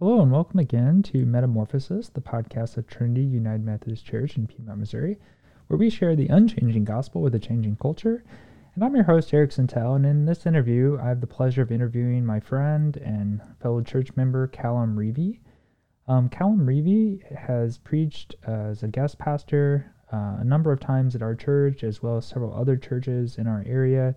Hello and welcome again to Metamorphosis, the podcast of Trinity United Methodist Church in Piedmont, Missouri, where we share the unchanging gospel with a changing culture. And I'm your host, Eric Sentell, and in this interview, I have the pleasure of interviewing my friend and fellow church member, Callum Reavey. Callum Reavey has preached as a guest pastor a number of times at our church, as well as several other churches in our area.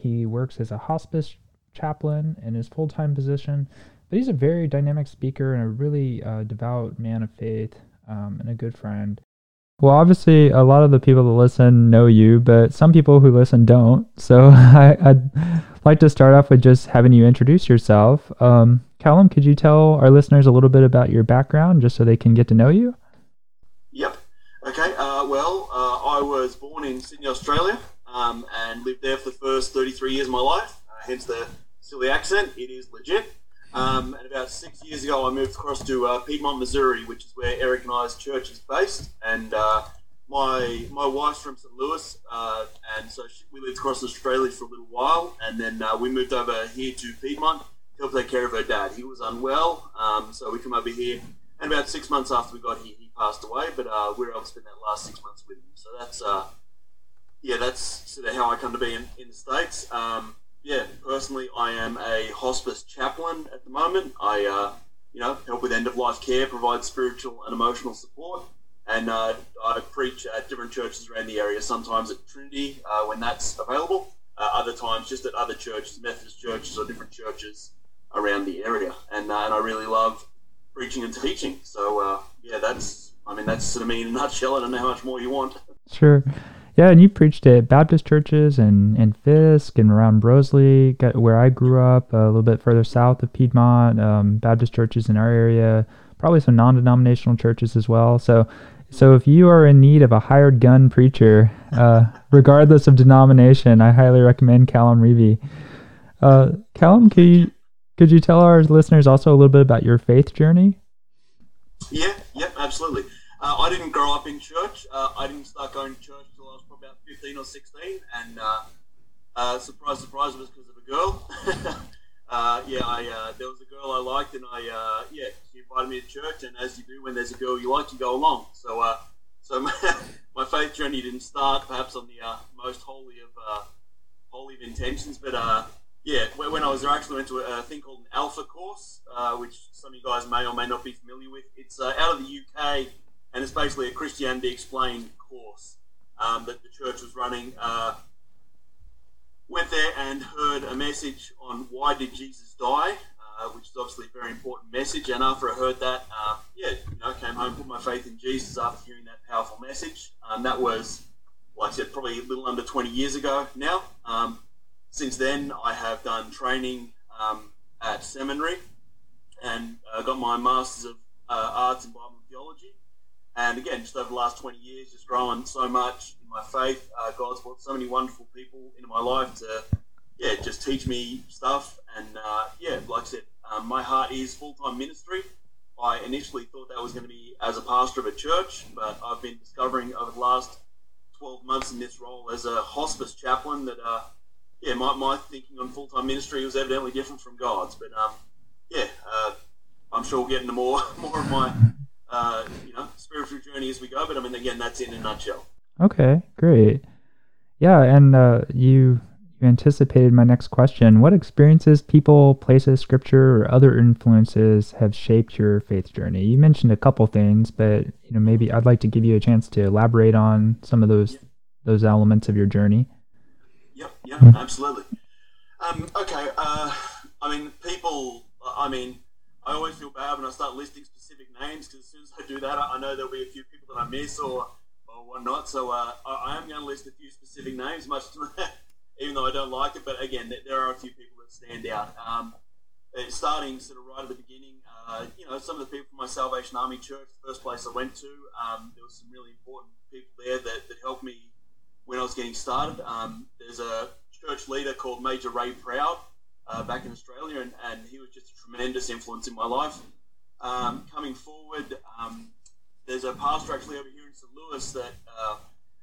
He works as a hospice chaplain in his full-time position. But he's a very dynamic speaker and a really devout man of faith and a good friend. Well, obviously, a lot of the people that listen know you, but some people who listen don't. So I'd like to start off with just having you introduce yourself. Callum, could you tell our listeners a little bit about your background just so they can get to know you? Yep. Okay. I was born in Sydney, Australia, and lived there for the first 33 years of my life, hence the silly accent. It is legit. And about 6 years ago, I moved across to Piedmont, Missouri, which is where Eric and I's church is based. And my wife's from St. Louis, and so we lived across Australia for a little while. And then we moved over here to Piedmont to help take care of her dad. He was unwell, so we came over here. And about 6 months after we got here, he passed away. But we were able to spend that last 6 months with him. So that's sort of how I come to be in the States. Personally, I am a hospice chaplain at the moment. I, help with end-of-life care, provide spiritual and emotional support, and I preach at different churches around the area, sometimes at Trinity when that's available, other times just at other churches, Methodist churches or different churches around the area, and I really love preaching and teaching. So, that's sort of me in a nutshell. I don't know how much more you want. Sure. Yeah, and you preached at Baptist churches and Fisk and around Brosley, where I grew up, a little bit further south of Piedmont, Baptist churches in our area, probably some non-denominational churches as well. So if you are in need of a hired gun preacher, regardless of denomination, I highly recommend Callum Reavey. Callum, could you tell our listeners also a little bit about your faith journey? Yeah, absolutely. I didn't grow up in church. I didn't start going to church until I was probably about 15 or 16, and surprise, surprise, it was because of a girl. There was a girl I liked, and she invited me to church, and as you do when there's a girl you like, you go along. So my faith journey didn't start perhaps on the most holy of intentions, but when I was there, I actually went to a thing called an alpha course, which some of you guys may or may not be familiar with. It's out of the UK. And it's basically a Christianity Explained course that the church was running. Went there and heard a message on why did Jesus die, which is obviously a very important message. And after I heard that, came home, put my faith in Jesus after hearing that powerful message. That was, like I said, probably a little under 20 years ago now. Since then, I have done training at seminary and got my Master's of Arts in Bible Theology. And again, just over the last 20 years, just growing so much in my faith. God's brought so many wonderful people into my life to, just teach me stuff. And, like I said, my heart is full-time ministry. I initially thought that was going to be as a pastor of a church, but I've been discovering over the last 12 months in this role as a hospice chaplain that, my thinking on full-time ministry was evidently different from God's. But, I'm sure we'll get into more of my... spiritual journey as we go, but I mean, again, that's in a nutshell. Okay, great. Yeah, and you anticipated my next question. What experiences, people, places, scripture, or other influences have shaped your faith journey? You mentioned a couple things, but maybe I'd like to give you a chance to elaborate on some of those elements of your journey. Yep, absolutely. Okay, people, I always feel bad when I start listing specific names because as soon as I do that, I know there'll be a few people that I miss or whatnot. So I am going to list a few specific names, much to my, even though I don't like it. But again, there are a few people that stand out. Starting sort of right at the beginning, some of the people from my Salvation Army church, the first place I went to, there were some really important people there that helped me when I was getting started. There's a church leader called Major Ray Proud. Back in Australia, and he was just a tremendous influence in my life. Coming forward, there's a pastor actually over here in St. Louis that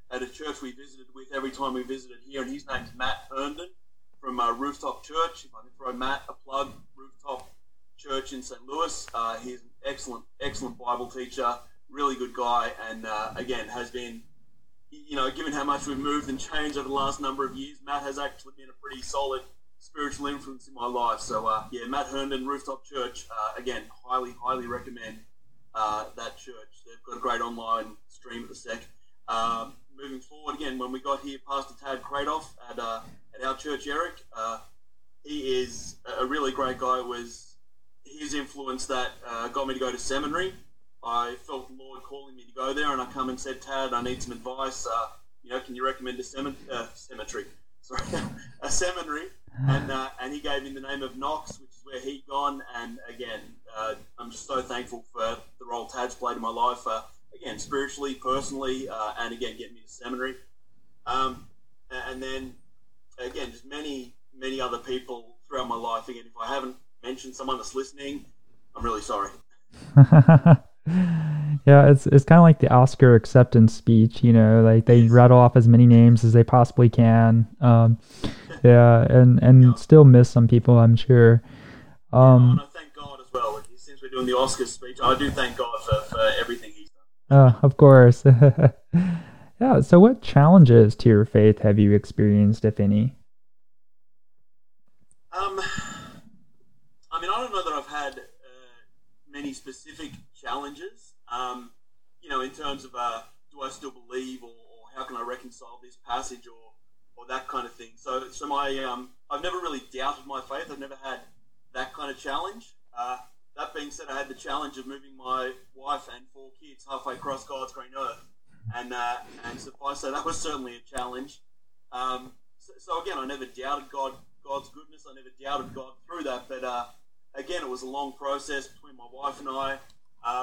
at a church we visited with every time we visited here, and his name's Matt Herndon from Rooftop Church. If I can throw Matt a plug, Rooftop church in St. Louis. He's an excellent Bible teacher, really good guy, and again, has been, you know, given how much we've moved and changed over the last number of years, Matt has actually been a pretty solid spiritual influence in my life. So, yeah, Matt Herndon, Rooftop Church, again, highly recommend that church. They've got a great online stream at the sec. Moving forward, again, when we got here, Pastor Tad Kradoff at our church, Eric, he is a really great guy. It was his influence that got me to go to seminary. I felt the Lord calling me to go there, and I come and said, Tad, I need some advice. You know, can you recommend a seminary? And he gave me the name of Knox, which is where he'd gone. And again, I'm just so thankful for the role Tad's played in my life, again, spiritually, personally, and again, getting me to seminary. And then, again, just many other people throughout my life. Again, if I haven't mentioned someone that's listening, I'm really sorry. Yeah, it's kind of like the Oscar acceptance speech, you know, like they rattle off as many names as they possibly can. Yeah, and yeah. Still miss some people, I'm sure. And I thank God as well. Since we're doing the Oscar speech, I do thank God for everything he's done. Of course. Yeah, so what challenges to your faith have you experienced, if any? I mean, I don't know that I've had many specific challenges, you know, in terms of do I still believe, or how can I reconcile this passage, or that kind of thing. So my I've never really doubted my faith. I've never had that kind of challenge. That being said, I had the challenge of moving my wife and 4 kids halfway across God's green earth, and suffice so that was certainly a challenge. So again, I never doubted God's goodness. I never doubted God through that, but again, it was a long process between my wife and I.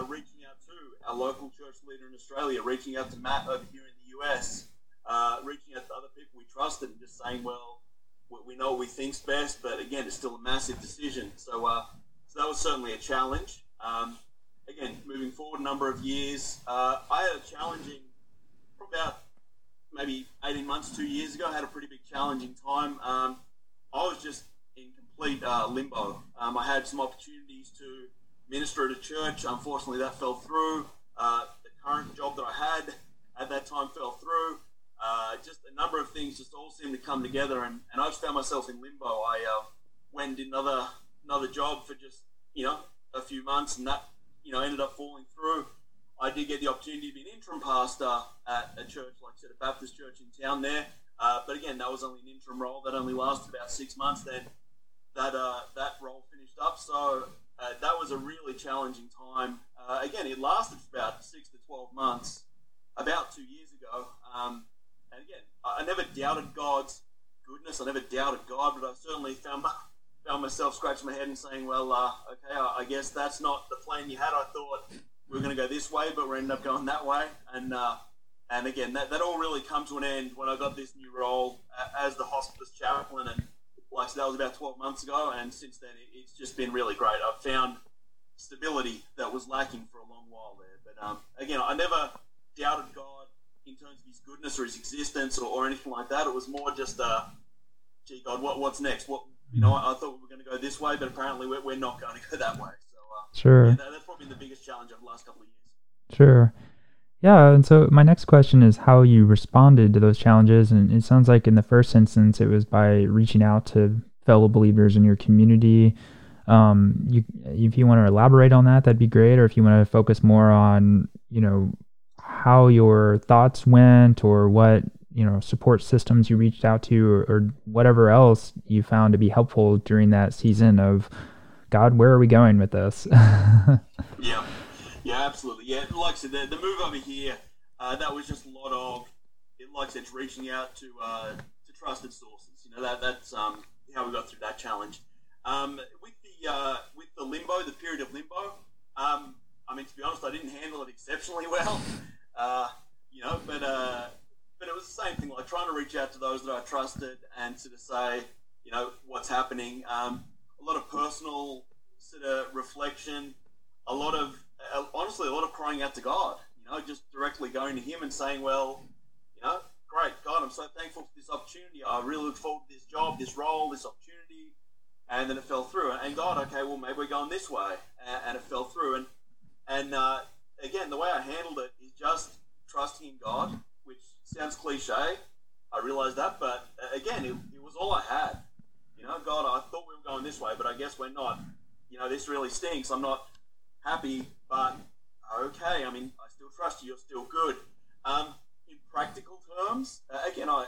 Reaching out to our local church leader in Australia, reaching out to Matt over here in the US, reaching out to other people we trusted, and just saying, well, we know what we think's best, but again, it's still a massive decision. So that was certainly a challenge. Again, moving forward a number of years, I had a challenging, probably about maybe 18 months, 2 years ago, I had a pretty big challenging time. I was just in complete limbo. I had some opportunities to minister at a church. Unfortunately, that fell through. The current job that I had at that time fell through. Just a number of things just all seemed to come together, and I just found myself in limbo. I went and did another job for just, you know, a few months, and that, you know, ended up falling through. I did get the opportunity to be an interim pastor at a church, like I said, a Baptist church in town there. But again, that was only an interim role. That only lasted about 6 months. Then that role finished up. So that was a really challenging time. Again, it lasted for about 6 to 12 months, about 2 years ago. And again, I never doubted God's goodness. I never doubted God, but I certainly found myself scratching my head and saying, well, okay, I guess that's not the plan you had. I thought we were going to go this way, but we ended up going that way. And again, that all really come to an end when I got this new role as the hospice chaplain, and like so that was about 12 months ago, and since then it's just been really great. I've found stability that was lacking for a long while there. But again, I never doubted God in terms of his goodness or his existence or anything like that. It was more just, gee, God, what's next? What, you know, I thought we were going to go this way, but apparently we're not going to go that way. So sure. Yeah, that's probably the biggest challenge over the last couple of years. Sure. Yeah, and so my next question is how you responded to those challenges, and it sounds like in the first instance it was by reaching out to fellow believers in your community. If you want to elaborate on that, that'd be great, or if you want to focus more on, you know, how your thoughts went, or what, you know, support systems you reached out to, or whatever else you found to be helpful during that season of, God, where are we going with this? Yeah. Yeah, absolutely. Yeah, like I said, the move over here, that was just a lot of, like I said, reaching out to trusted sources. You know, that's how we got through that challenge. With the limbo, the period of limbo, I mean, to be honest, I didn't handle it exceptionally well. You know, but it was the same thing, like trying to reach out to those that I trusted and sort of say, you know, what's happening. A lot of personal sort of reflection, a lot of honestly, a lot of crying out to God, you know, just directly going to him and saying, well, you know, great, God, I'm so thankful for this opportunity. I really look forward to this job, this role, this opportunity. and then it fell through. And God, okay, well, maybe we're going this way, and it fell through. And again, the way I handled it is just trusting in God, which sounds cliche. I realize that, but again, it was all I had. You know, God, I thought we were going this way, but I guess we're not. You know, this really stinks. I'm not happy, but okay. I mean, I still trust you. You're still good. In practical terms, again, I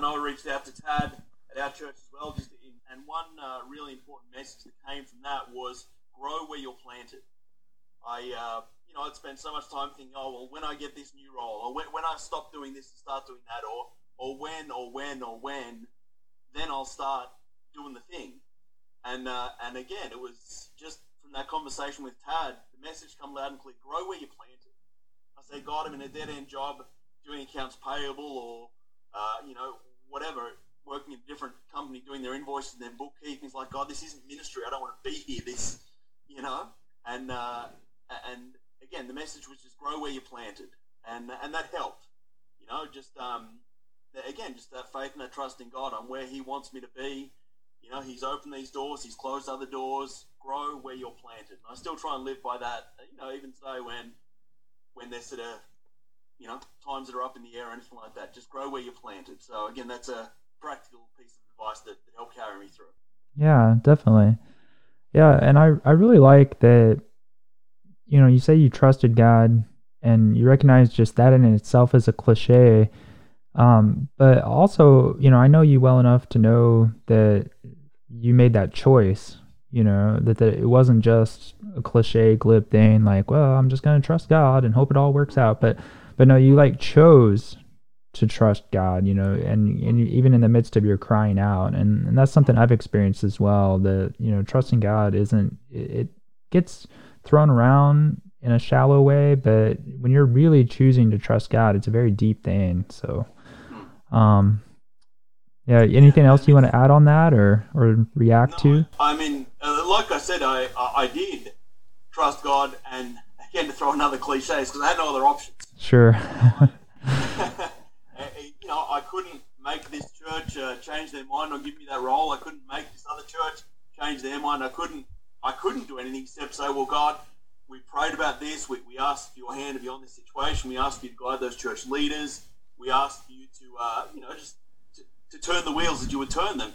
know I reached out to Tad at our church as well, and one really important message that came from that was grow where you're planted. I I'd spend so much time thinking, oh, well, when I get this new role, or when I stop doing this and start doing that, or when, then I'll start doing the thing. And again, it was just from that conversation with Tad, the message come loud and clear, grow where you're planted. I say, God, I'm in a dead-end job doing accounts payable or, whatever, working in a different company, doing their invoices and their bookkeeping. It's like, God, this isn't ministry. I don't want to be here, this. And again, the message was just grow where you're planted. And that helped, just that faith and that trust in God on where he wants me to be. You know, he's opened these doors, he's closed other doors. Grow where you're planted. And I still try and live by that, even today when there's sort of, times that are up in the air or anything like that. Just grow where you're planted. So, again, that's a practical piece of advice that helped carry me through. Yeah, definitely. Yeah, and I really like that, you say you trusted God and you recognize just that in itself is a cliche. But also, I know you well enough to know that you made that choice, that it wasn't just a cliche glib thing like, well, I'm just going to trust God and hope it all works out. But no, you chose to trust God, and even in the midst of your crying out. And that's something I've experienced as well, that, trusting God isn't, it gets thrown around in a shallow way, but when you're really choosing to trust God, it's a very deep thing. So, anything else you want to add on that or react to? I mean, like I said, I did trust God, and again, to throw another cliche, because I had no other options. Sure. I couldn't make this church change their mind or give me that role. I couldn't make this other church change their mind. I couldn't do anything except say, well, God, we prayed about this. We asked for your hand to be on this situation. We asked you to guide those church leaders. We asked you to, just to turn the wheels that you would turn them.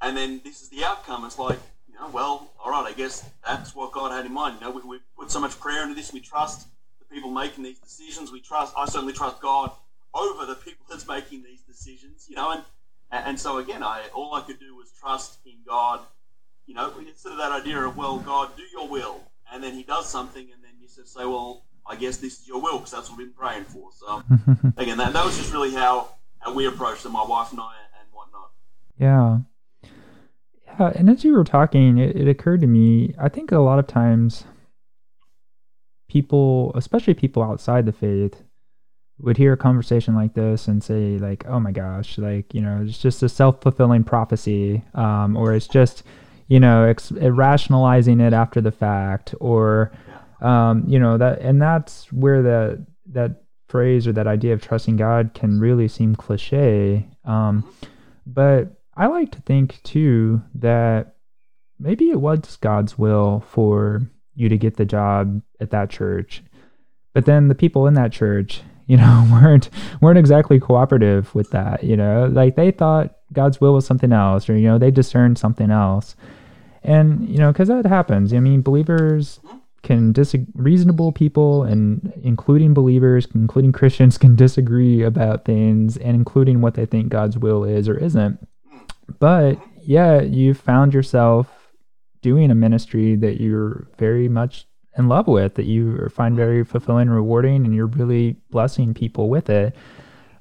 And then this is the outcome. It's like, all right, I guess that's what God had in mind. We put so much prayer into this. We trust the people making these decisions. I certainly trust God over the people that's making these decisions, And so, again, all I could do was trust in God. It's sort of that idea of, well, God, do your will. And then he does something, and then you sort of say, well, I guess this is your will, because that's what we've been praying for. So, again, that was just really how we approached it, my wife and I, and whatnot. Yeah, and as you were talking, it occurred to me, I think a lot of times people, especially people outside the faith, would hear a conversation like this and say, like, oh my gosh, like, it's just a self-fulfilling prophecy, or it's just... rationalizing it after the fact, or, that, and that's where that phrase or that idea of trusting God can really seem cliche. But I like to think too, that maybe it was God's will for you to get the job at that church, but then the people in that church, weren't exactly cooperative with that, like they thought God's will was something else, or, they discerned something else. And, because that happens. I mean, believers can reasonable people, and including believers, including Christians, can disagree about things, and including what they think God's will is or isn't. But, you found yourself doing a ministry that you're very much in love with, that you find very fulfilling and rewarding, and you're really blessing people with it.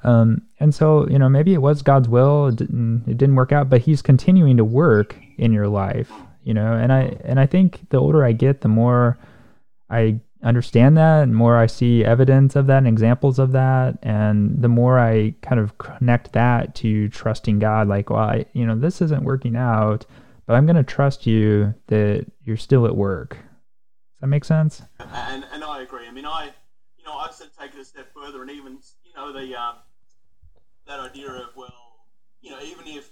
And so, maybe it was God's will, it didn't work out, but he's continuing to work in your life, and I think the older I get, the more I understand that, and more I see evidence of that and examples of that. And the more I kind of connect that to trusting God, like, well, this isn't working out, but I'm going to trust you that you're still at work. Does that make sense? And I agree. I mean, I've sort of taken it a step further, and even, that idea of, well, even if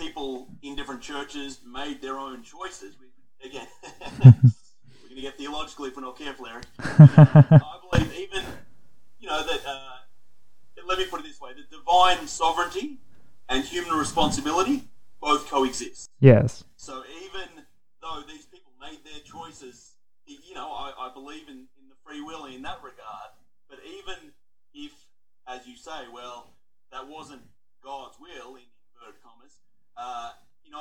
people in different churches made their own choices. Again, we're going to get theological if we're not careful, Eric. I believe even, that, let me put it this way, that divine sovereignty and human responsibility both coexist. Yes. So even though these people made their choices, I believe in the free will in that regard, but even if, as you say, well, that wasn't God's will, in inverted commas, I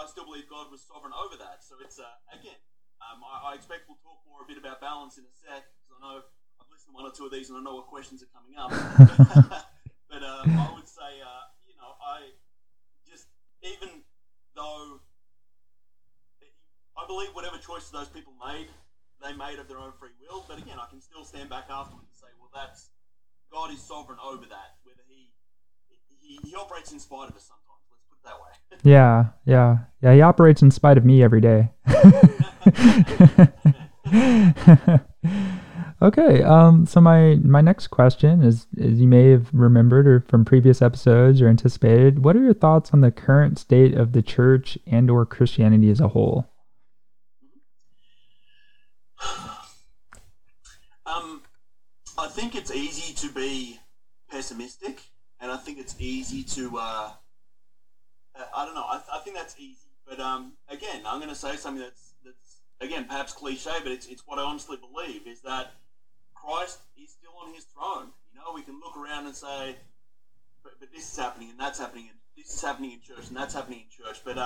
still believe God was sovereign over that. So it's, I expect we'll talk more a bit about balance in a sec, because I know I've listened to one or two of these and I know what questions are coming up. But I would say, I just, even though I believe whatever choices those people made, they made of their own free will. But again, I can still stand back afterwards and say, well, that's, God is sovereign over that, whether he operates in spite of us sometimes. That way. Yeah. He operates in spite of me every day. Okay. So my next question is, as you may have remembered or from previous episodes or anticipated, what are your thoughts on the current state of the church and/or Christianity as a whole? I think it's easy to be pessimistic, and I think it's easy to. I don't know. I think that's easy, but again, I'm going to say something that's again perhaps cliche, but it's what I honestly believe is that Christ is still on his throne. We can look around and say, but this is happening and that's happening and this is happening in church and that's happening in church. But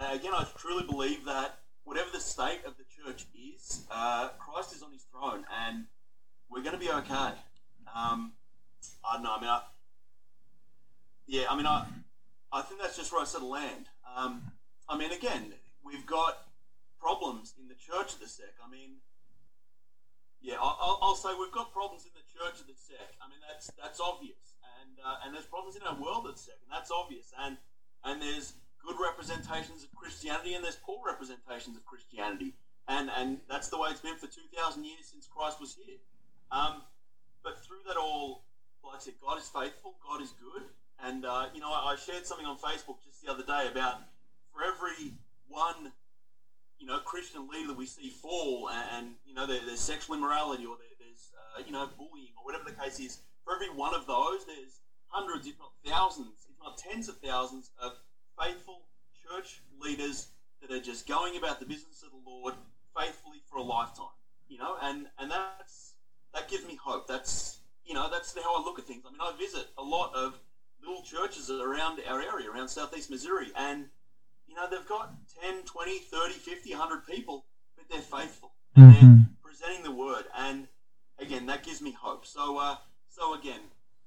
again, I truly believe that whatever the state of the church is, Christ is on his throne and we're going to be okay. I don't know. I think that's just where I settle land. Again, we've got problems in the church of the sec. I'll say we've got problems in the church of the sec. That's obvious. And there's problems in our world at the sec, and that's obvious. And there's good representations of Christianity, and there's poor representations of Christianity. And that's the way it's been for 2,000 years since Christ was here. But through that all, like I said, God is faithful, God is good. And, I shared something on Facebook just the other day about for every one, Christian leader that we see fall and there's sexual immorality or there's, bullying or whatever the case is, for every one of those, there's hundreds, if not thousands, if not tens of thousands of faithful church leaders that are just going about the business of the Lord faithfully for a lifetime, and that gives me hope. That's how I look at things. I visit a lot of little churches around our area, around southeast Missouri, and they've got 10, 20, 30, 50, 100 people, but they're faithful and they're presenting the word, and again that gives me hope. So again,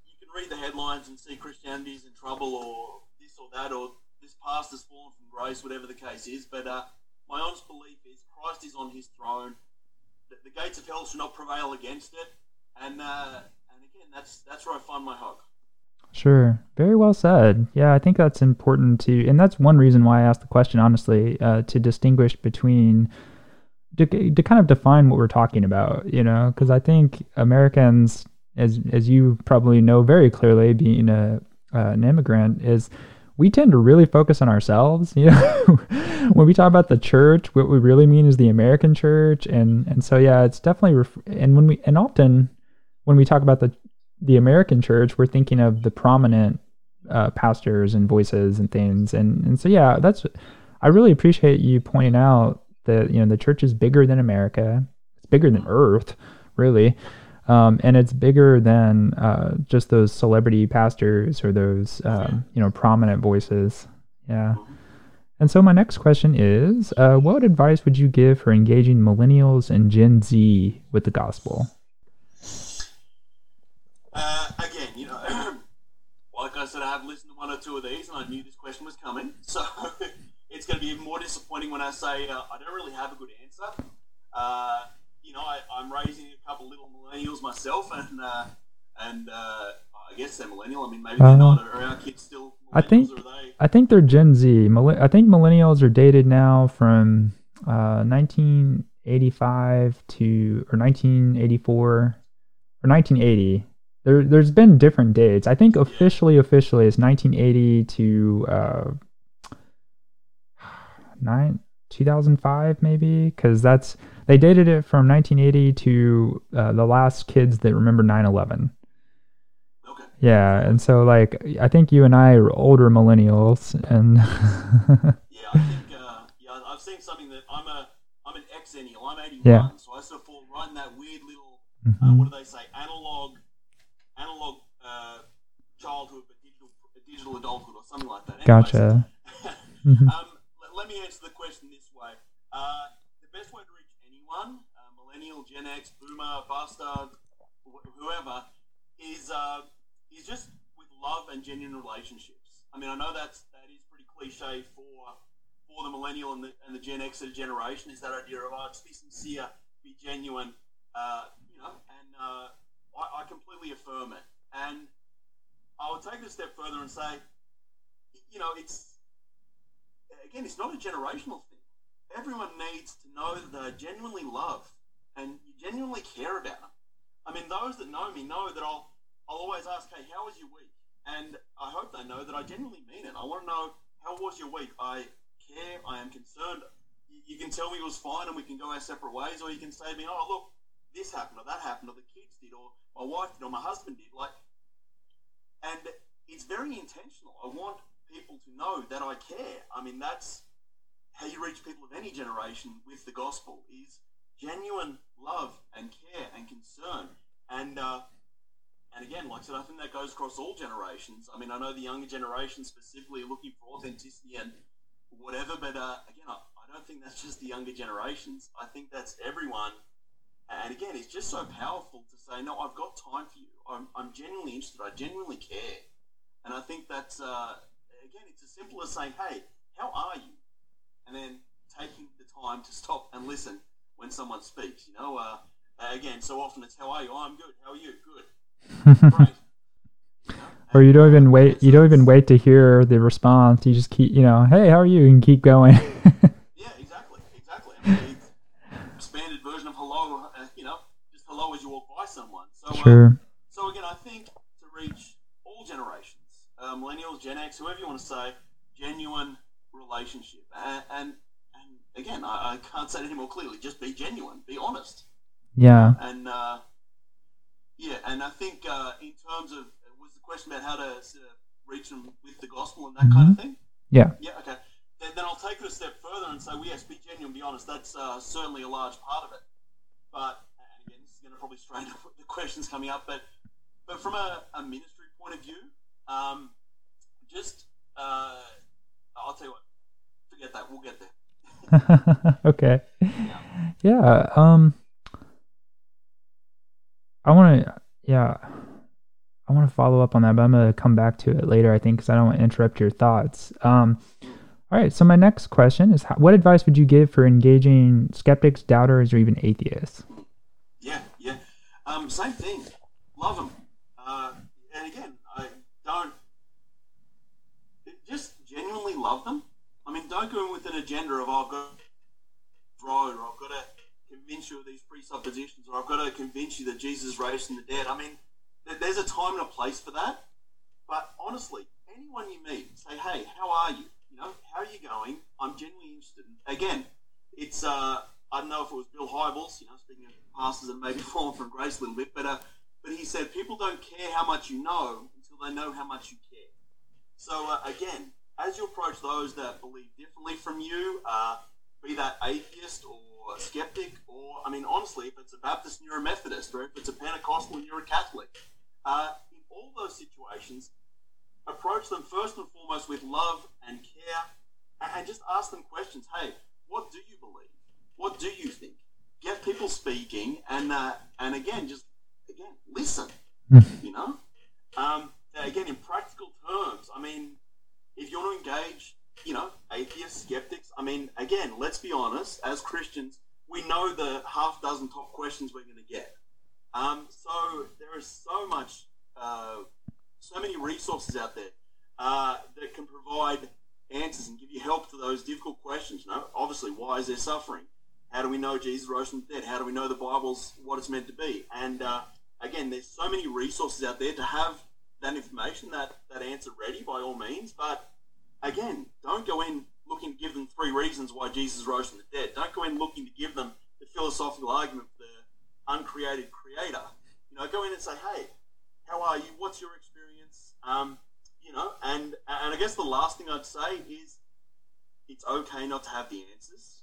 you can read the headlines and see Christianity's in trouble or this or that or this pastor's fallen from grace, whatever the case is, but my honest belief is Christ is on his throne, that the gates of hell should not prevail against it, and again that's where I find my hope. Sure. Very well said. Yeah, I think that's important to, and that's one reason why I asked the question, honestly, to distinguish between, to kind of define what we're talking about, because I think Americans, as you probably know very clearly, being an immigrant, is we tend to really focus on ourselves. When we talk about the church, what we really mean is the American church, and so yeah, it's definitely, often when we talk about the American church, we're thinking of the prominent pastors and voices and things. And so, yeah, I really appreciate you pointing out that, the church is bigger than America. It's bigger than earth, really. And it's bigger than just those celebrity pastors or those, prominent voices. Yeah. And so my next question is, what advice would you give for engaging millennials and Gen Z with the gospel? Again, like I said, I have listened to one or two of these and I knew this question was coming, so it's going to be even more disappointing when I say I don't really have a good answer. I'm raising a couple little millennials myself, and I guess they're millennial. Maybe they're not. Are our kids still millennials, or are they? I think they're Gen Z. I think millennials are dated now from 1985 to, or 1984, or 1980. There's been different dates. I think officially it's 1980 to 2005 maybe, because that's, they dated it from 1980 to the last kids that remember 9/11. Okay. Yeah, and so like I think you and I are older millennials, and yeah, I think I've seen something that I'm an exennial. I'm 81, yeah. So I sort of fall right in that weird little what do they say, analog childhood, but digital adulthood or something like that. Anyway, gotcha. So, let me answer the question this way. The best way to reach anyone, millennial, Gen X, boomer, bastard, whoever, is just with love and genuine relationships. I mean, I know that is pretty cliche for the millennial and the Gen X generation, is that idea of just be sincere, be genuine, and I completely affirm it. And I would take it a step further and say, it's not a generational thing. Everyone needs to know that they're genuinely loved and you genuinely care about them. I mean, those that know me know that I'll always ask, hey, how was your week? And I hope they know that I genuinely mean it. I want to know, how was your week? I care, I am concerned. You can tell me it was fine and we can go our separate ways, or you can say to me, oh, look, this happened or that happened or the kids did or my wife did or my husband did. And it's very intentional. I want people to know that I care. I mean, that's how you reach people of any generation with the gospel, is genuine love and care and concern. And again, like I said, I think that goes across all generations. I mean, I know the younger generation specifically are looking for authenticity and whatever, but again, I don't think that's just the younger generations. I think that's everyone. And again, it's just so powerful to say, no, I've got time for you. I'm genuinely interested. I genuinely care. And I think that's... Again, it's as simple as saying, hey, how are you? And then taking the time to stop and listen when someone speaks, Again, so often it's, how are you? Oh, I'm good. How are you? Good. Great. Or you don't even wait to hear the response. You just keep, hey, how are you? And keep going. Yeah, exactly. I mean, expanded version of hello, just hello as you walk by someone. So, sure. So again, I think to reach all generations, millennials, Gen X, whoever you want to say, genuine relationship. And again, I can't say it any more clearly. Just be genuine, be honest. Yeah. And I think in terms of, was the question about how to reach them with the gospel and that kind of thing? Yeah. Yeah. Okay. Then I'll take it a step further and say, well, yes, be genuine, be honest. That's certainly a large part of it. But and again, this is going to probably strain up the questions coming up. But from a ministry point of view. I'll tell you what, forget that, we'll get there. Okay. Yeah. I want to follow up on that, but I'm going to come back to it later, I think, because I don't want to interrupt your thoughts. All right. So my next question is, what advice would you give for engaging skeptics, doubters, or even atheists? Yeah. Same thing. Love them. And again, just genuinely love them. I mean, don't go in with an agenda of, I've got to throw, or I've got to convince you of these presuppositions, or I've got to convince you that Jesus raised from the dead. I mean, there's a time and a place for that. But honestly, anyone you meet, say, hey, how are you? How are you going? I'm genuinely interested. Again, it's, I don't know if it was Bill Hybels, speaking of pastors and maybe falling from grace a little bit, but he said, people don't care how much you know until they know how much you care. So, again, as you approach those that believe differently from you, be that atheist or skeptic, or, I mean, honestly, if it's a Baptist and you're a Methodist, or if it's a Pentecostal and you're a Catholic, in all those situations, approach them first and foremost with love and care, and just ask them questions. Hey, what do you believe? What do you think? Get people speaking, and again, just... Again, listen, again, in practical terms, I mean, if you want to engage, atheists, skeptics, I mean, again, let's be honest, as Christians, we know the half dozen top questions we're going to get. So there is so much, so many resources out there that can provide answers and give you help to those difficult questions. Obviously, why is there suffering? How do we know Jesus rose from the dead? How do we know the Bible's what it's meant to be? And again, there's so many resources out there to have that information, that answer ready by all means. But again, don't go in looking to give them three reasons why Jesus rose from the dead. Don't go in looking to give them the philosophical argument for the uncreated creator. You know, go in and say, hey, how are you? What's your experience? And I guess the last thing I'd say is it's okay not to have the answers.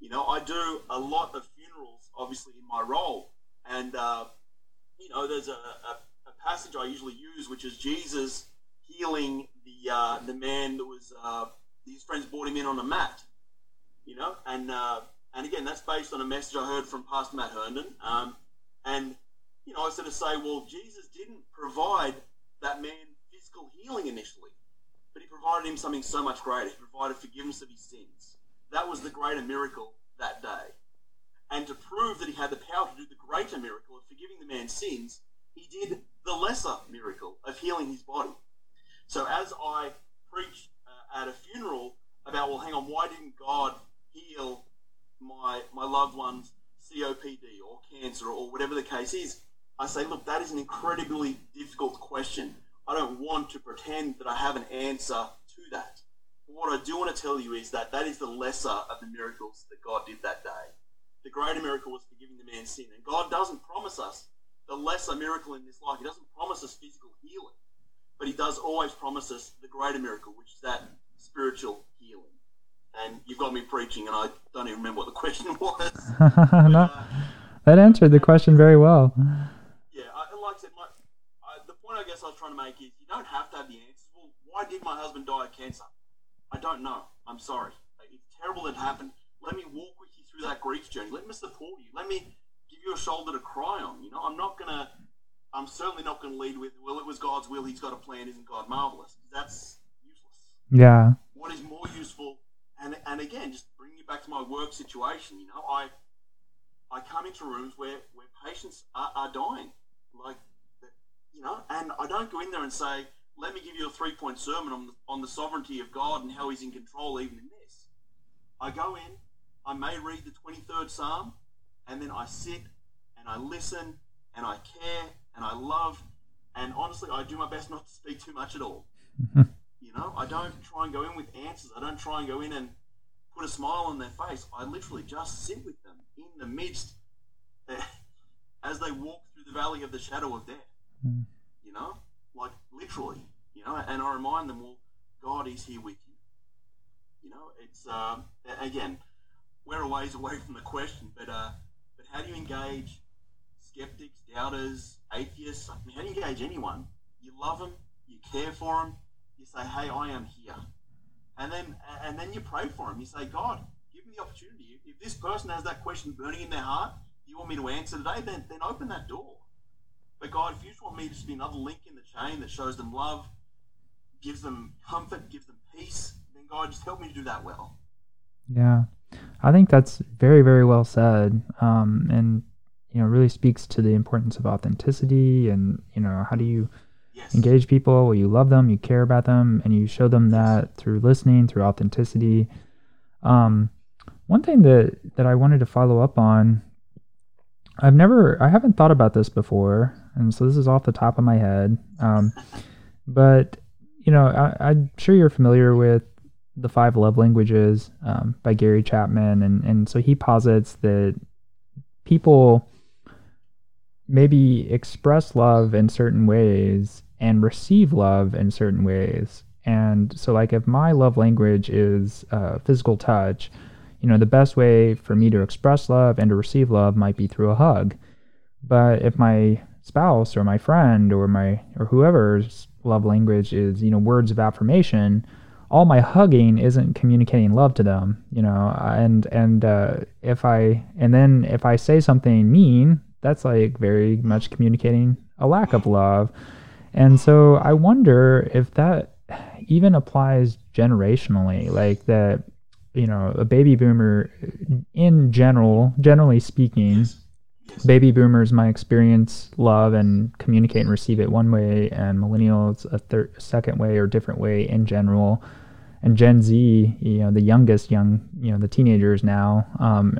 You know, I do a lot of funerals, obviously, in my role. And, there's a passage I usually use, which is Jesus healing the man that was, his friends brought him in on a mat, you know. And again, that's based on a message I heard from Pastor Matt Herndon. I sort of say, well, Jesus didn't provide that man physical healing initially, but he provided him something so much greater. He provided forgiveness of his sins. That was the greater miracle that day. And to prove that he had the power to do the greater miracle of forgiving the man's sins, he did the lesser miracle of healing his body. So as I preached at a funeral about, well, hang on, why didn't God heal my loved one's COPD or cancer or whatever the case is, I say, look, that is an incredibly difficult question. I don't want to pretend that I have an answer to that. What I do want to tell you is that that is the lesser of the miracles that God did that day. The greater miracle was forgiving the man's sin. And God doesn't promise us the lesser miracle in this life. He doesn't promise us physical healing. But he does always promise us the greater miracle, which is that spiritual healing. And you've got me preaching, and I don't even remember what the question was. No, that answered the question very well. Yeah, like I said, the point I guess I was trying to make is you don't have to have the answers. Well, why did my husband die of cancer? I don't know. I'm sorry. It's terrible that it happened. Let me walk with you through that grief journey. Let me support you. Let me give you a shoulder to cry on. You know, I'm certainly not going to lead with, well, it was God's will, he's got a plan, isn't God marvelous? That's useless. Yeah. What is more useful, and again, just bringing it back to my work situation, you know, I come into rooms where patients are dying, like, you know, and I don't go in there and say, let me give you a three-point sermon on the sovereignty of God and how he's in control even in this. I go in, I may read the 23rd Psalm, and then I sit and I listen and I care and I love, and honestly, I do my best not to speak too much at all. Mm-hmm. You know, I don't try and go in with answers. I don't try and go in and put a smile on their face. I literally just sit with them in the midst as they walk through the valley of the shadow of death. Mm-hmm. You know, like literally, you know, and I remind them, well, God is here with you. You know, it's, again, we're a ways away from the question, but how do you engage skeptics, doubters, atheists? I mean, how do you engage anyone? You love them, you care for them, you say, hey, I am here. And then you pray for them. You say, God, give me the opportunity. If this person has that question burning in their heart, you want me to answer today, then open that door. But God, if you just want me to just be another link in the chain that shows them love, gives them comfort, gives them peace, then God, just help me to do that well. Yeah. I think that's very, very well said. And you know, really speaks to the importance of authenticity and, you know, how do you yes. engage people? Well, you love them, you care about them, and you show them that through listening, through authenticity. One thing that I wanted to follow up on, I haven't thought about this before, and so this is off the top of my head. But, you know, I'm sure you're familiar with The Five Love Languages by Gary Chapman. And so he posits that people maybe express love in certain ways and receive love in certain ways. And so like if my love language is physical touch, you know, the best way for me to express love and to receive love might be through a hug. But if my spouse or my friend or whoever's love language is, you know, words of affirmation, all my hugging isn't communicating love to them, you know, and then if I say something mean, that's like very much communicating a lack of love. And so I wonder if that even applies generationally, like that, you know, a baby boomer in generally speaking, baby boomers might experience love and communicate and receive it one way, and millennials a second way or different way in general. And Gen Z, you know, the the teenagers now,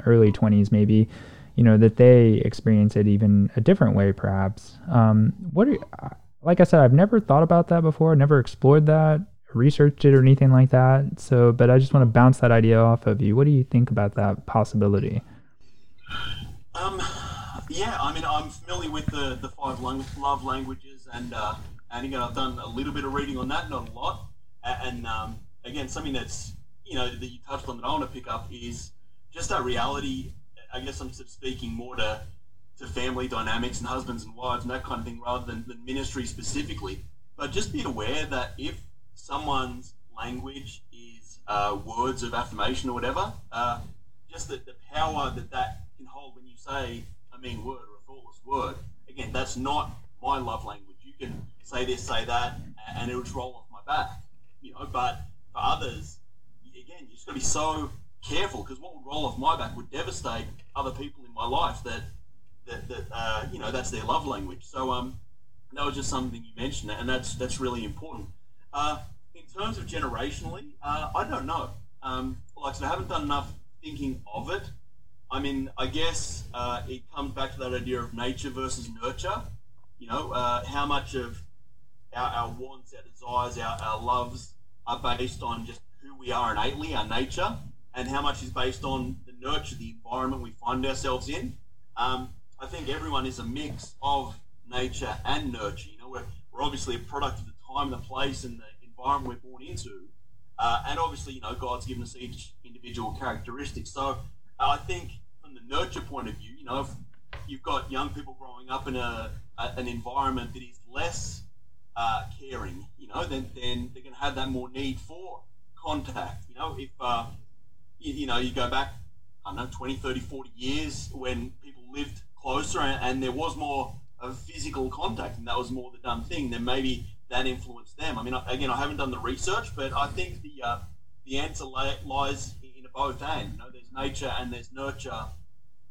early 20s maybe, you know, that they experience it even a different way perhaps. Like I said, I've never thought about that before, never explored that, researched it or anything like that. So, but I just want to bounce that idea off of you. What do you think about that possibility? Yeah, I mean, I'm familiar with the five love languages, and again, I've done a little bit of reading on that, not a lot. And again, something that's, you know, that you touched on that I want to pick up is just that reality. I guess I'm sort of speaking more to family dynamics and husbands and wives and that kind of thing rather than ministry specifically. But just be aware that if someone's language is words of affirmation or whatever, just the power that can hold when you say a mean word or a thoughtless word. Again, that's not my love language. You can say this, say that, and it'll roll off my back. You know, but for others, again, you just got to be so careful, because what would roll off my back would devastate other people in my life that you know, that's their love language. So that was just something you mentioned, and that's really important. In terms of generationally, I don't know. Like I said, I haven't done enough thinking of it. I mean, I guess it comes back to that idea of nature versus nurture. You know, how much of our wants, our desires, our loves are based on just who we are innately, our nature, and how much is based on the nurture, the environment we find ourselves in. I think everyone is a mix of nature and nurture. You know, we're obviously a product of the time, the place, and the environment we're born into. And obviously, you know, God's given us each individual characteristic. So I think from the nurture point of view, you know, if you've got young people growing up in an environment that is less caring, you know, then they're going to have that more need for contact. You know, if you know, you go back, I don't know, 20, 30, 40 years when people lived closer and there was more of physical contact and that was more the done thing, then maybe that influenced them. I mean, again, I haven't done the research, but I think the answer lies in both ends. You know, there's nature and there's nurture.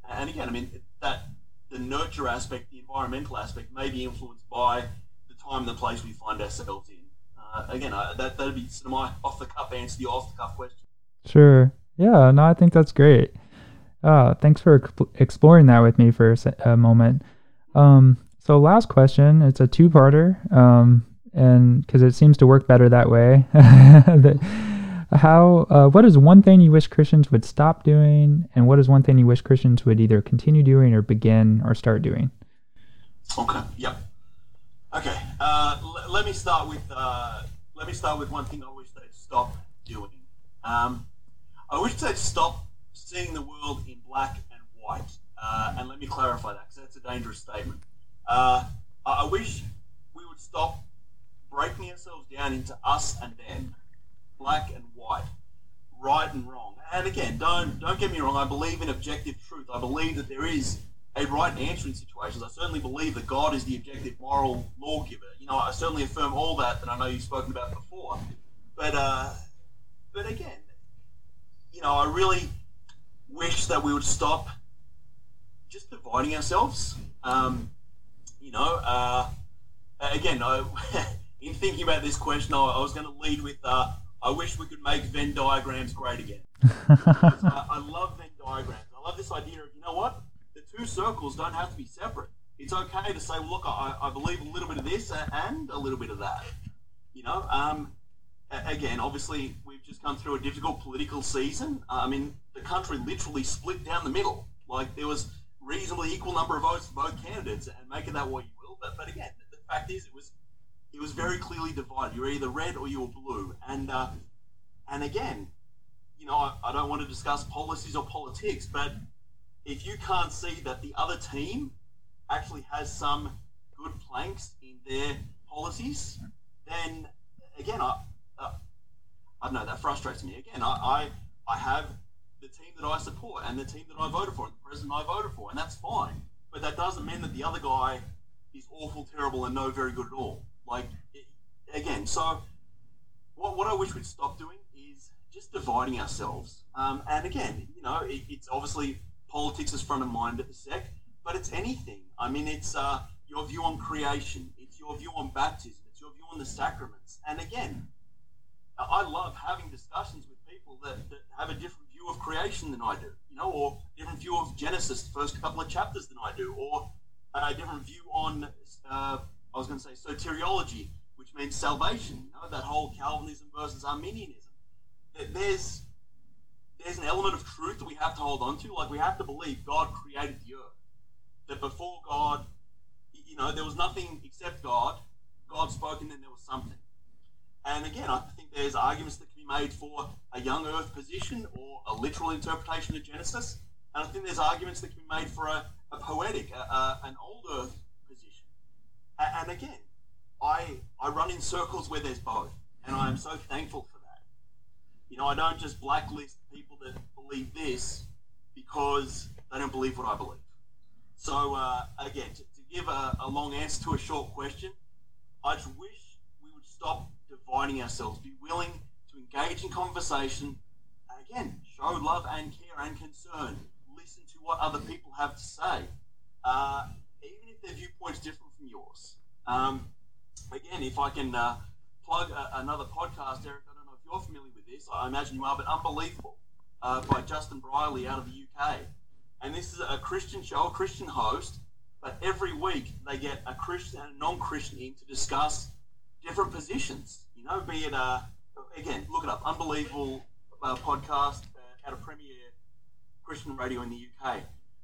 And again, I mean, that the nurture aspect, the environmental aspect, may be influenced by the time and the place we find ourselves in. Again, that'd be sort of my off-the-cuff answer to your off-the-cuff question. Sure. Yeah, no, I think that's great. Thanks for exploring that with me for a moment. So last question, it's a two-parter, and because it seems to work better that way. What is one thing you wish Christians would stop doing, and what is one thing you wish Christians would either continue doing or begin or start doing? Okay. Yep. Okay. Let me start with one thing I wish they'd stop doing. I wish they'd stop seeing the world in black and white. And let me clarify that, because that's a dangerous statement. I wish we would stop breaking ourselves down into us and them, black and white, right and wrong. And again, don't get me wrong, I believe in objective truth. I believe that there is a right answer in situations. I certainly believe that God is the objective moral lawgiver. You know, I certainly affirm all that I know you've spoken about before. But again, you know, I really wish that we would stop just dividing ourselves. You know, again, in thinking about this question, I was going to lead with, I wish we could make Venn diagrams great again. I love Venn diagrams. I love this idea of, you know what, the two circles don't have to be separate. It's okay to say, well, look, I believe a little bit of this and a little bit of that. You know, again, obviously, we've just come through a difficult political season. I mean, the country literally split down the middle. Like, there was reasonably equal number of votes for both candidates, and make it that way you will. But again, the fact is, it was very clearly divided. You were either red or you were blue. And again, you know, I don't want to discuss policies or politics, but if you can't see that the other team actually has some good planks in their policies, then again, I don't know, that frustrates me. Again, I have the team that I support and the team that I voted for and the president I voted for, and that's fine. But that doesn't mean that the other guy is awful, terrible, and no very good at all. Like, again, so what I wish we'd stop doing is just dividing ourselves. And again, you know, it's obviously politics is front of mind at the sec, but it's anything. I mean, it's your view on creation. It's your view on baptism. It's your view on the sacraments. And again, I love having discussions with people that have a different view of creation than I do, you know, or different view of Genesis, the first couple of chapters than I do, or a different view on, I was going to say, soteriology, which means salvation. You know, that whole Calvinism versus Arminianism. There's an element of truth that we have to hold on to. Like, we have to believe God created the earth. That before God, you know, there was nothing except God. God spoke and then there was something. And again, I think there's arguments that can be made for a young earth position or a literal interpretation of Genesis. And I think there's arguments that can be made for a poetic, an old earth position. And again, I run in circles where there's both. And I am so thankful for that. You know, I don't just blacklist people that believe this because they don't believe what I believe. So, again, to give a long answer to a short question, I just wish we would stop dividing ourselves, be willing to engage in conversation, and again, show love and care and concern, listen to what other people have to say, even if their viewpoint's different from yours. Again, if I can plug another podcast, Eric, I don't know if you're familiar with this, I imagine you are, but Unbelievable, by Justin Brierley out of the UK. And this is a Christian show, a Christian host, but every week they get a Christian and a non-Christian in to discuss different positions, you know, be it, again, look it up, Unbelievable podcast out of Premier Christian Radio in the UK.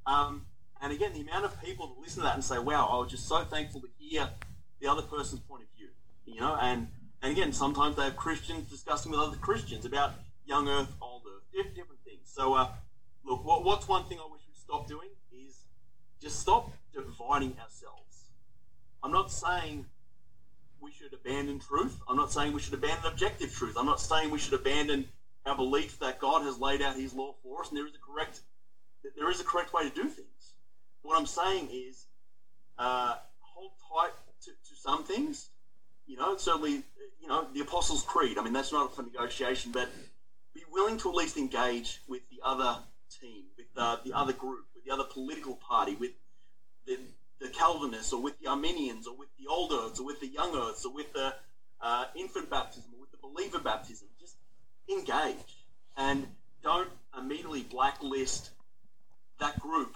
And again, the amount of people that listen to that and say, wow, I was just so thankful to hear the other person's point of view, you know, and again, sometimes they have Christians discussing with other Christians about young earth, old earth, different things. So, look, what's one thing I wish we'd stop doing is just stop dividing ourselves. I'm not saying we should abandon truth. I'm not saying we should abandon objective truth. I'm not saying we should abandon our belief that God has laid out his law for us and there is a correct way to do things. What I'm saying is hold tight to some things. You know, certainly, you know, the Apostles' Creed. I mean, that's not up for negotiation, but be willing to at least engage with the other team, with the other group, with the other political party, with the Calvinists or with the Arminians or with the Old Earths or with the Young Earths or with the infant baptism or with the believer baptism. Just engage and don't immediately blacklist that group,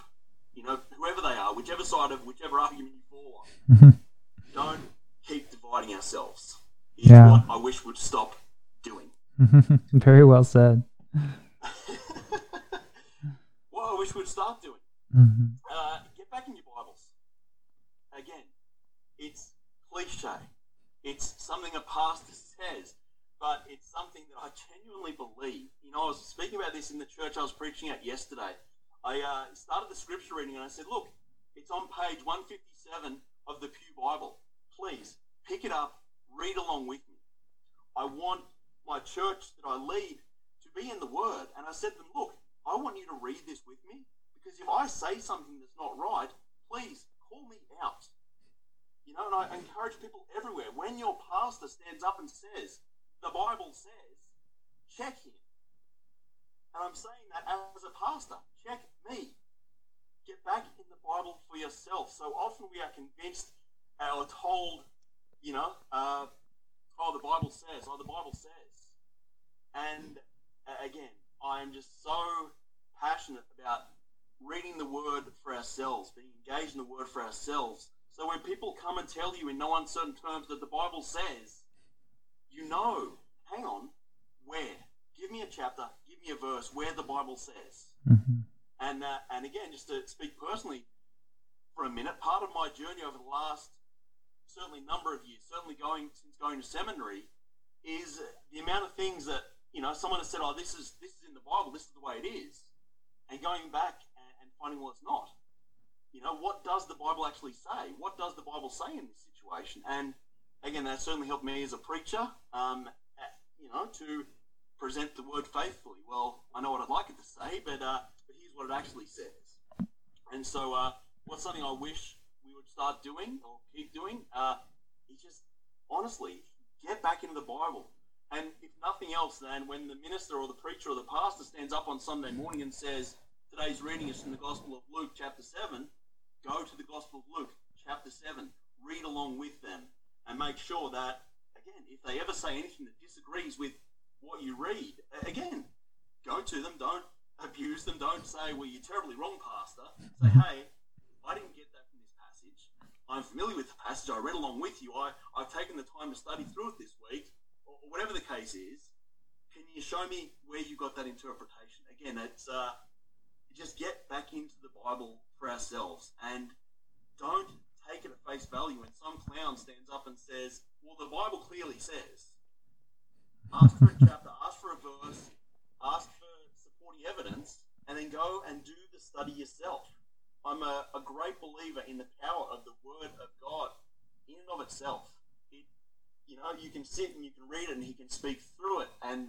you know, whoever they are, whichever side of whichever argument you fall on. Mm-hmm. Don't keep dividing ourselves is what I wish would stop doing. Very well said. Well, I wish we'd start doing. Mm-hmm. Get back in your Bibles. Again, it's cliche. It's something a pastor says, but it's something that I genuinely believe. You know, I was speaking about this in the church I was preaching at yesterday. I started the scripture reading and I said, look, it's on page 157 of the Pew Bible. Please, pick it up, read along with me. I want my church that I lead to be in the Word. And I said to them, look, I want you to read this with me, because if I say something that's not right, please call me out. You know, and I encourage people everywhere, when your pastor stands up and says, the Bible says, check him. And I'm saying that as a pastor, check me. Get back in the Bible for yourself. So often we are convinced or told, you know, the Bible says. And again, I am just so passionate about reading the Word for ourselves, being engaged in the Word for ourselves. So when people come and tell you in no uncertain terms that the Bible says, you know, hang on, where? Give me a chapter, give me a verse where the Bible says. Mm-hmm. And again, just to speak personally for a minute, part of my journey over the last certainly number of years, certainly since going to seminary, is the amount of things that, you know, someone has said, oh, this is in the Bible, this is the way it is. And going back and finding, well, it's not. You know, what does the Bible actually say? What does the Bible say in this situation? And again, that certainly helped me as a preacher, you know, to present the Word faithfully. Well, I know what I'd like it to say, but here's what it actually says. And so what's something I wish we would start doing or keep doing is just, honestly, get back into the Bible. And if nothing else, then when the minister or the preacher or the pastor stands up on Sunday morning and says, today's reading is from the Gospel of Luke, chapter 7, go to the Gospel of Luke, chapter 7, read along with them, and make sure that, again, if they ever say anything that disagrees with what you read, again, go to them, don't abuse them, don't say, well, you're terribly wrong, pastor. Say, hey, I didn't get that from this passage. I'm familiar with the passage, I read along with you, I've taken the time to study through it this week, or whatever the case is, can you show me where you got that interpretation? Again, it's just get back into the Bible for ourselves, and don't take it at face value when some clown stands up and says, well, the Bible clearly says. Ask for a chapter, ask for a verse, ask for supporting evidence, and then go and do the study yourself. I'm a great believer in the power of the Word of God in and of itself. It, you know, you can sit and you can read it and He can speak through it. And,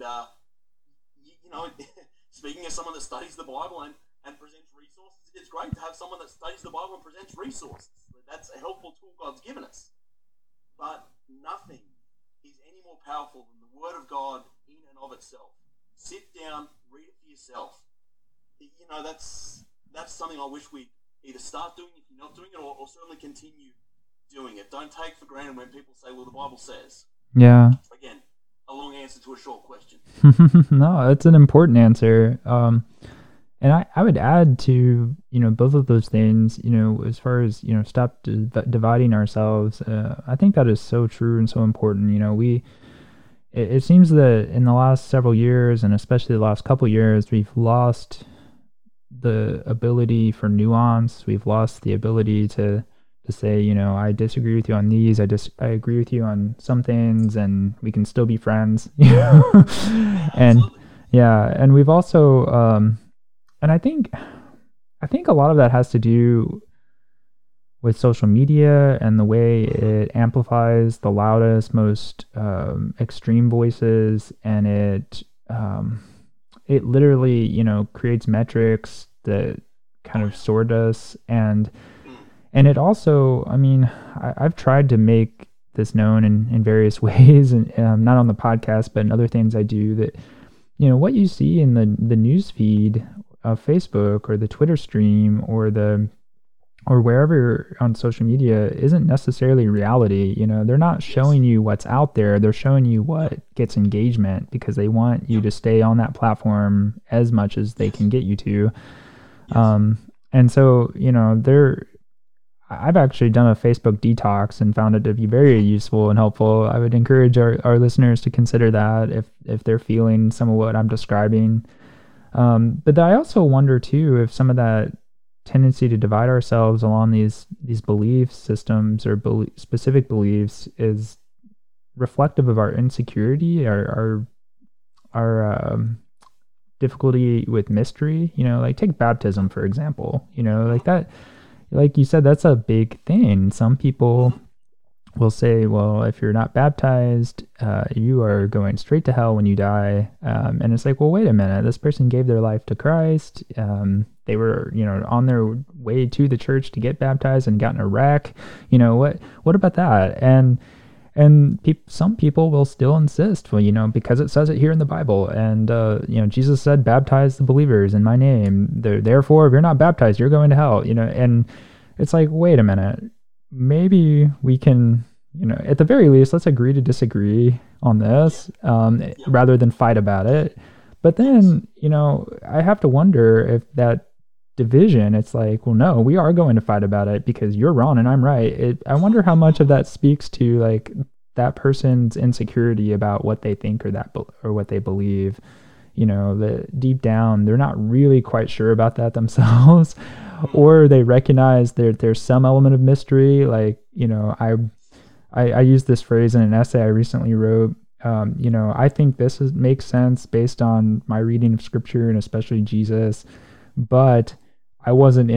speaking as someone that studies the Bible and presents resources, it's great to have someone that studies the Bible and presents resources. That's a helpful tool God's given us. But nothing is any more powerful than the Word of God in and of itself. Sit down, read it for yourself. You know, that's something I wish we'd either start doing if you're not doing it, or certainly continue doing it. Don't take for granted when people say, well, the Bible says. Yeah. Again, a long answer to a short question. No, it's an important answer. And I would add to, both of those things, as far as, stop dividing ourselves. I think that is so true and so important. It seems that in the last several years, and especially the last couple of years, we've lost the ability for nuance. We've lost the ability to say, I disagree with you on these. I agree with you on some things, and we can still be friends. And we've also, and I think a lot of that has to do with social media and the way it amplifies the loudest, most extreme voices, and it literally, creates metrics that kind of sort us, and it also, I've tried to make this known in various ways, and not on the podcast, but in other things I do, that, what you see in the news feed of Facebook or the Twitter stream or wherever on social media isn't necessarily reality. They're not showing you what's out there. They're showing you what gets engagement, because they want you to stay on that platform as much as they can get you to. And so, I've actually done a Facebook detox and found it to be very useful and helpful. I would encourage our listeners to consider that if they're feeling some of what I'm describing. But I also wonder too, if some of that tendency to divide ourselves along these belief systems or specific beliefs is reflective of our insecurity, our difficulty with mystery. Take baptism, for example, that, like you said, that's a big thing. Some people will say, well, if you're not baptized, you are going straight to hell when you die. And it's like, well, wait a minute, this person gave their life to Christ. They were, on their way to the church to get baptized and got in a wreck. What about that? And some people will still insist, well, because it says it here in the Bible, and, Jesus said, baptize the believers in my name. Therefore, if you're not baptized, you're going to hell, and it's like, wait a minute, maybe we can, at the very least, let's agree to disagree on this, rather than fight about it. But then, I have to wonder if that division, it's like, well, no, we are going to fight about it because you're wrong and I'm right. I wonder how much of that speaks to like that person's insecurity about what they think or what they believe, that deep down, they're not really quite sure about that themselves, or they recognize that there's some element of mystery. Like, I used this phrase in an essay I recently wrote. I think this makes sense based on my reading of scripture and especially Jesus, but I wasn't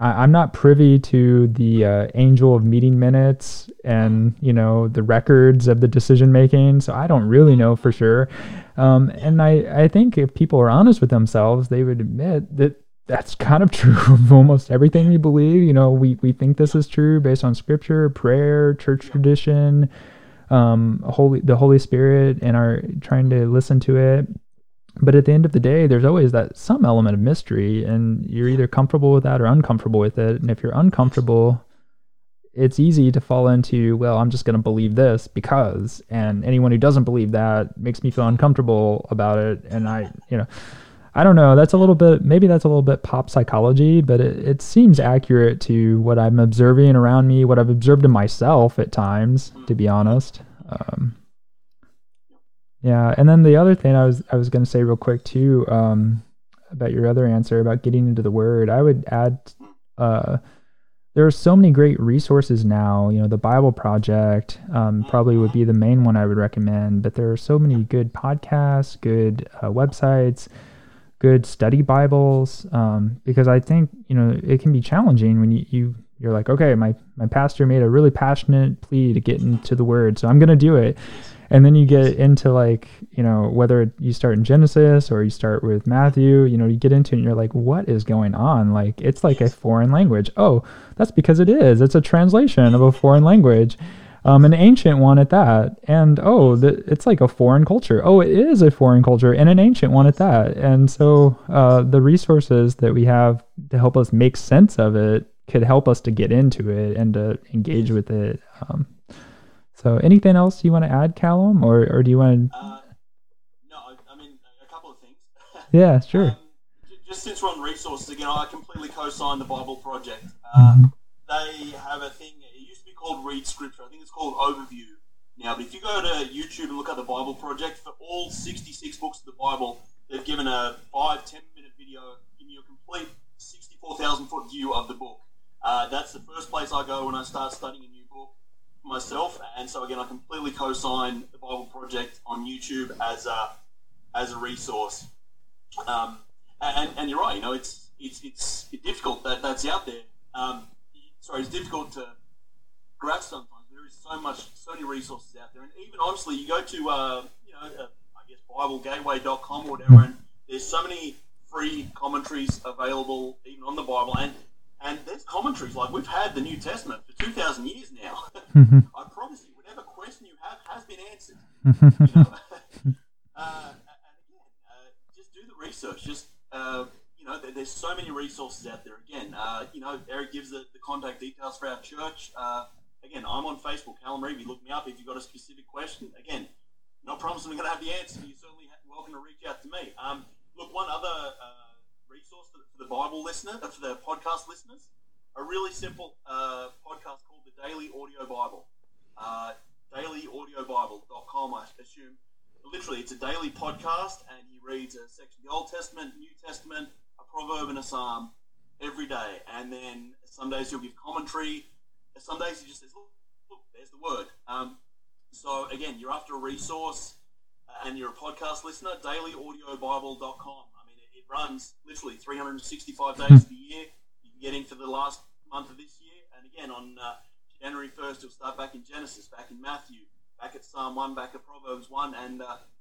I'm not privy to the angel of meeting minutes and, the records of the decision-making. So I don't really know for sure. And I think if people are honest with themselves, they would admit that that's kind of true of almost everything we believe. We think this is true based on scripture, prayer, church tradition, the Holy Spirit, and are trying to listen to it. But at the end of the day, there's always that some element of mystery, and you're either comfortable with that or uncomfortable with it. And if you're uncomfortable, it's easy to fall into, well, I'm just going to believe this because, and anyone who doesn't believe that makes me feel uncomfortable about it. And I, I don't know. That's a little bit, maybe that's a little bit pop psychology, but it seems accurate to what I'm observing around me, what I've observed in myself at times, to be honest. Yeah. And then the other thing I was going to say real quick too, about your other answer about getting into the Word, I would add, there are so many great resources now, you know, the Bible Project, probably would be the main one I would recommend, but there are so many good podcasts, good websites, good study Bibles, because I think, you know, it can be challenging when you're like, okay, my pastor made a really passionate plea to get into the Word, so I'm going to do it. And then you get into, like, you know, whether you start in Genesis or you start with Matthew, you know, you get into it and you're like, what is going on? Like, it's like a foreign language. Oh, that's because it is. It's a translation of a foreign language, an ancient one at that. And, oh, it's like a foreign culture. Oh, it is a foreign culture and an ancient one at that. And so the resources that we have to help us make sense of it could help us to get into it and to engage with it. So anything else you want to add, Callum, or do you want to... No, I mean, a couple of things. Yeah, sure. Just since we're on resources again, I completely co-signed the Bible Project. They have a thing, it used to be called Read Scripture. I think it's called Overview now. But if you go to YouTube and look at the Bible Project, for all 66 books of the Bible, they've given a 5-10 minute video giving you a complete 64,000-foot view of the book. That's the first place I go when I start studying a new book myself, and so again I completely co-sign the Bible Project on YouTube as a resource. And you're right, you know, it's difficult that's out there. It's difficult to grasp sometimes. There is so many resources out there, and even honestly, you go to I guess BibleGateway.com or whatever, and there's so many free commentaries available even on the Bible. And there's commentaries, like we've had the New Testament for 2,000 years now. Mm-hmm. I promise you, whatever question you have has been answered. You know? Just do the research. There's so many resources out there. Again, Eric gives the contact details for our church. Again, I'm on Facebook, Callum Reavey. Look me up if you've got a specific question. Again, not promising we're going to have the answer, but you're certainly welcome to reach out to me. One other... resource for the Bible listener, for the podcast listeners, a really simple podcast called the Daily Audio Bible, dailyaudiobible.com, I assume. Literally, it's a daily podcast, and he reads a section of the Old Testament, New Testament, a proverb and a psalm every day, and then some days he'll give commentary, some days he just says, look, there's the word. So again, you're after a resource, and you're a podcast listener, dailyaudiobible.com. runs literally 365 days of the year. You can get in for the last month of this year, and again on January 1st you'll start back in Genesis, back in Matthew, back at Psalm 1, back at Proverbs 1, and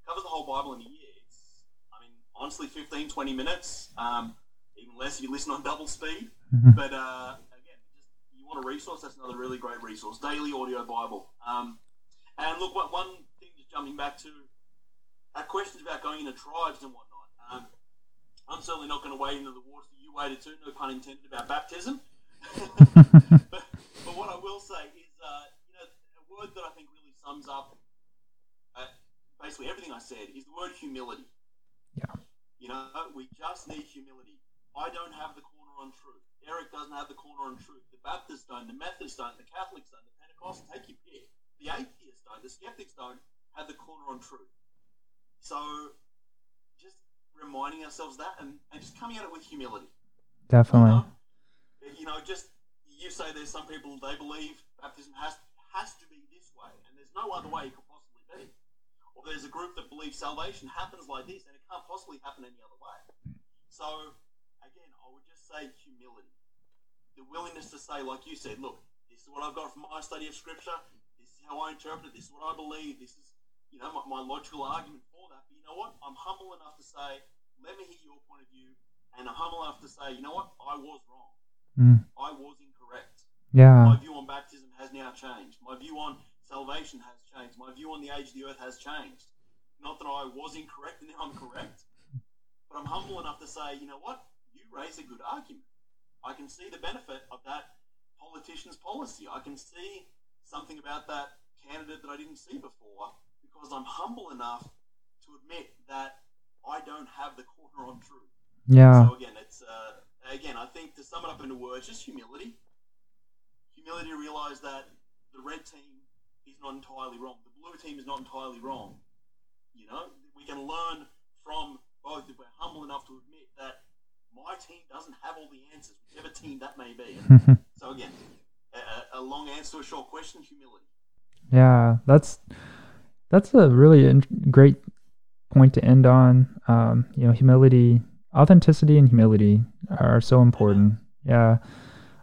covers the whole Bible in a year. It's, I mean, honestly 15-20 minutes, even less if you listen on double speed, but again, you want a resource, that's another really great resource, Daily Audio Bible. And look, one thing, just jumping back to our questions about going into tribes and whatnot, I'm certainly not going to wade into the water that you waded to, no pun intended, about baptism. but what I will say is, a word that I think really sums up basically everything I said is the word humility. Yeah. You know, we just need humility. I don't have the corner on truth. Eric doesn't have the corner on truth. The Baptists don't, the Methodists don't, the Catholics don't, the Pentecostals, take your pick. The atheists don't, the skeptics don't have the corner on truth. So, reminding ourselves that and just coming at it with humility. Definitely. You say there's some people, they believe baptism has to be this way and there's no other way it could possibly be. Or there's a group that believes salvation happens like this and it can't possibly happen any other way. So, again, I would just say humility. The willingness to say, like you said, look, this is what I've got from my study of Scripture, this is how I interpret it, this is what I believe, this is, you know, my logical argument for that. But you know what? I'm humble enough to say, let me hear your point of view, and I'm humble enough to say, you know what? I was wrong. I was incorrect. Yeah. My view on baptism has now changed. My view on salvation has changed. My view on the age of the earth has changed. Not that I was incorrect and now I'm correct, but I'm humble enough to say, you know what? You raise a good argument. I can see the benefit of that politician's policy. I can see something about that candidate that I didn't see before. Because I'm humble enough to admit that I don't have the corner on truth. Yeah. So again, it's I think to sum it up into words, just humility. Humility to realize that the red team is not entirely wrong. The blue team is not entirely wrong. You know, we can learn from both if we're humble enough to admit that my team doesn't have all the answers, whichever team that may be. So again, a long answer to a short question: humility. Yeah, that's a really great point to end on. Humility, authenticity, and humility are so important. Yeah.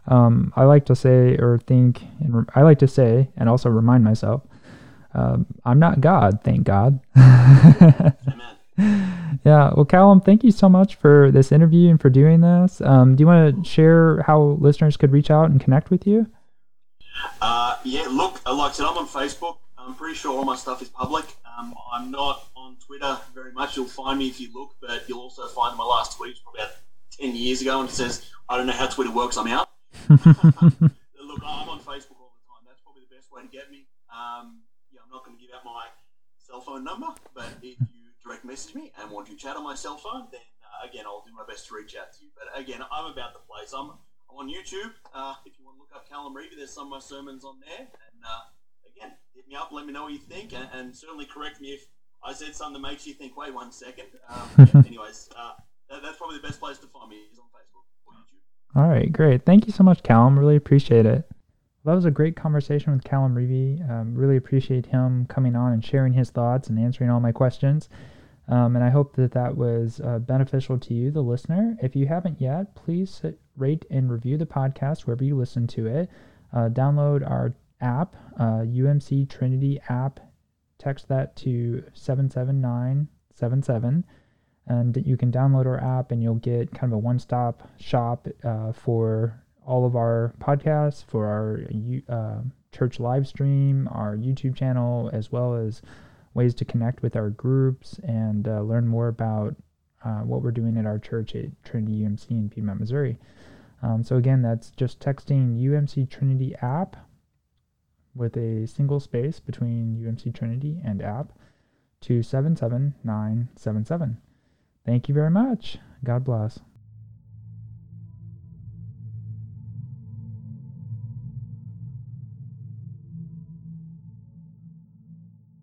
I like to say or think, and I like to say and also remind myself, I'm not God, thank God. Yeah. Well, Callum, thank you so much for this interview and for doing this. Do you want to share how listeners could reach out and connect with you? Look, like I said, I'm on Facebook. I'm pretty sure all my stuff is public. I'm not on Twitter very much. You'll find me if you look, but you'll also find my last tweet from about 10 years ago, and it says, I don't know how Twitter works, I'm out. Look, I'm on Facebook all the time. That's probably the best way to get me. I'm not going to give out my cell phone number, but if you direct message me and want to chat on my cell phone, then I'll do my best to reach out to you. But again, I'm about the place. I'm on YouTube. If you want to look up Callum Reavey, there's some of my sermons on there. And hit me up, let me know what you think, and certainly correct me if I said something that makes you think, wait one second. That's probably the best place to find me, is on Facebook or YouTube. All right, great. Thank you so much, Callum. Really appreciate it. That was a great conversation with Callum Reavey. Really appreciate him coming on and sharing his thoughts and answering all my questions. And I hope that was beneficial to you, the listener. If you haven't yet, please rate and review the podcast wherever you listen to it. Download our app, UMC Trinity app. Text that to 77977. And you can download our app, and you'll get kind of a one-stop shop for all of our podcasts, for our church live stream, our YouTube channel, as well as ways to connect with our groups and learn more about what we're doing at our church at Trinity UMC in Piedmont, Missouri. So again, that's just texting UMC Trinity app with a single space between UMC Trinity and app to 77977. Thank you very much. God bless.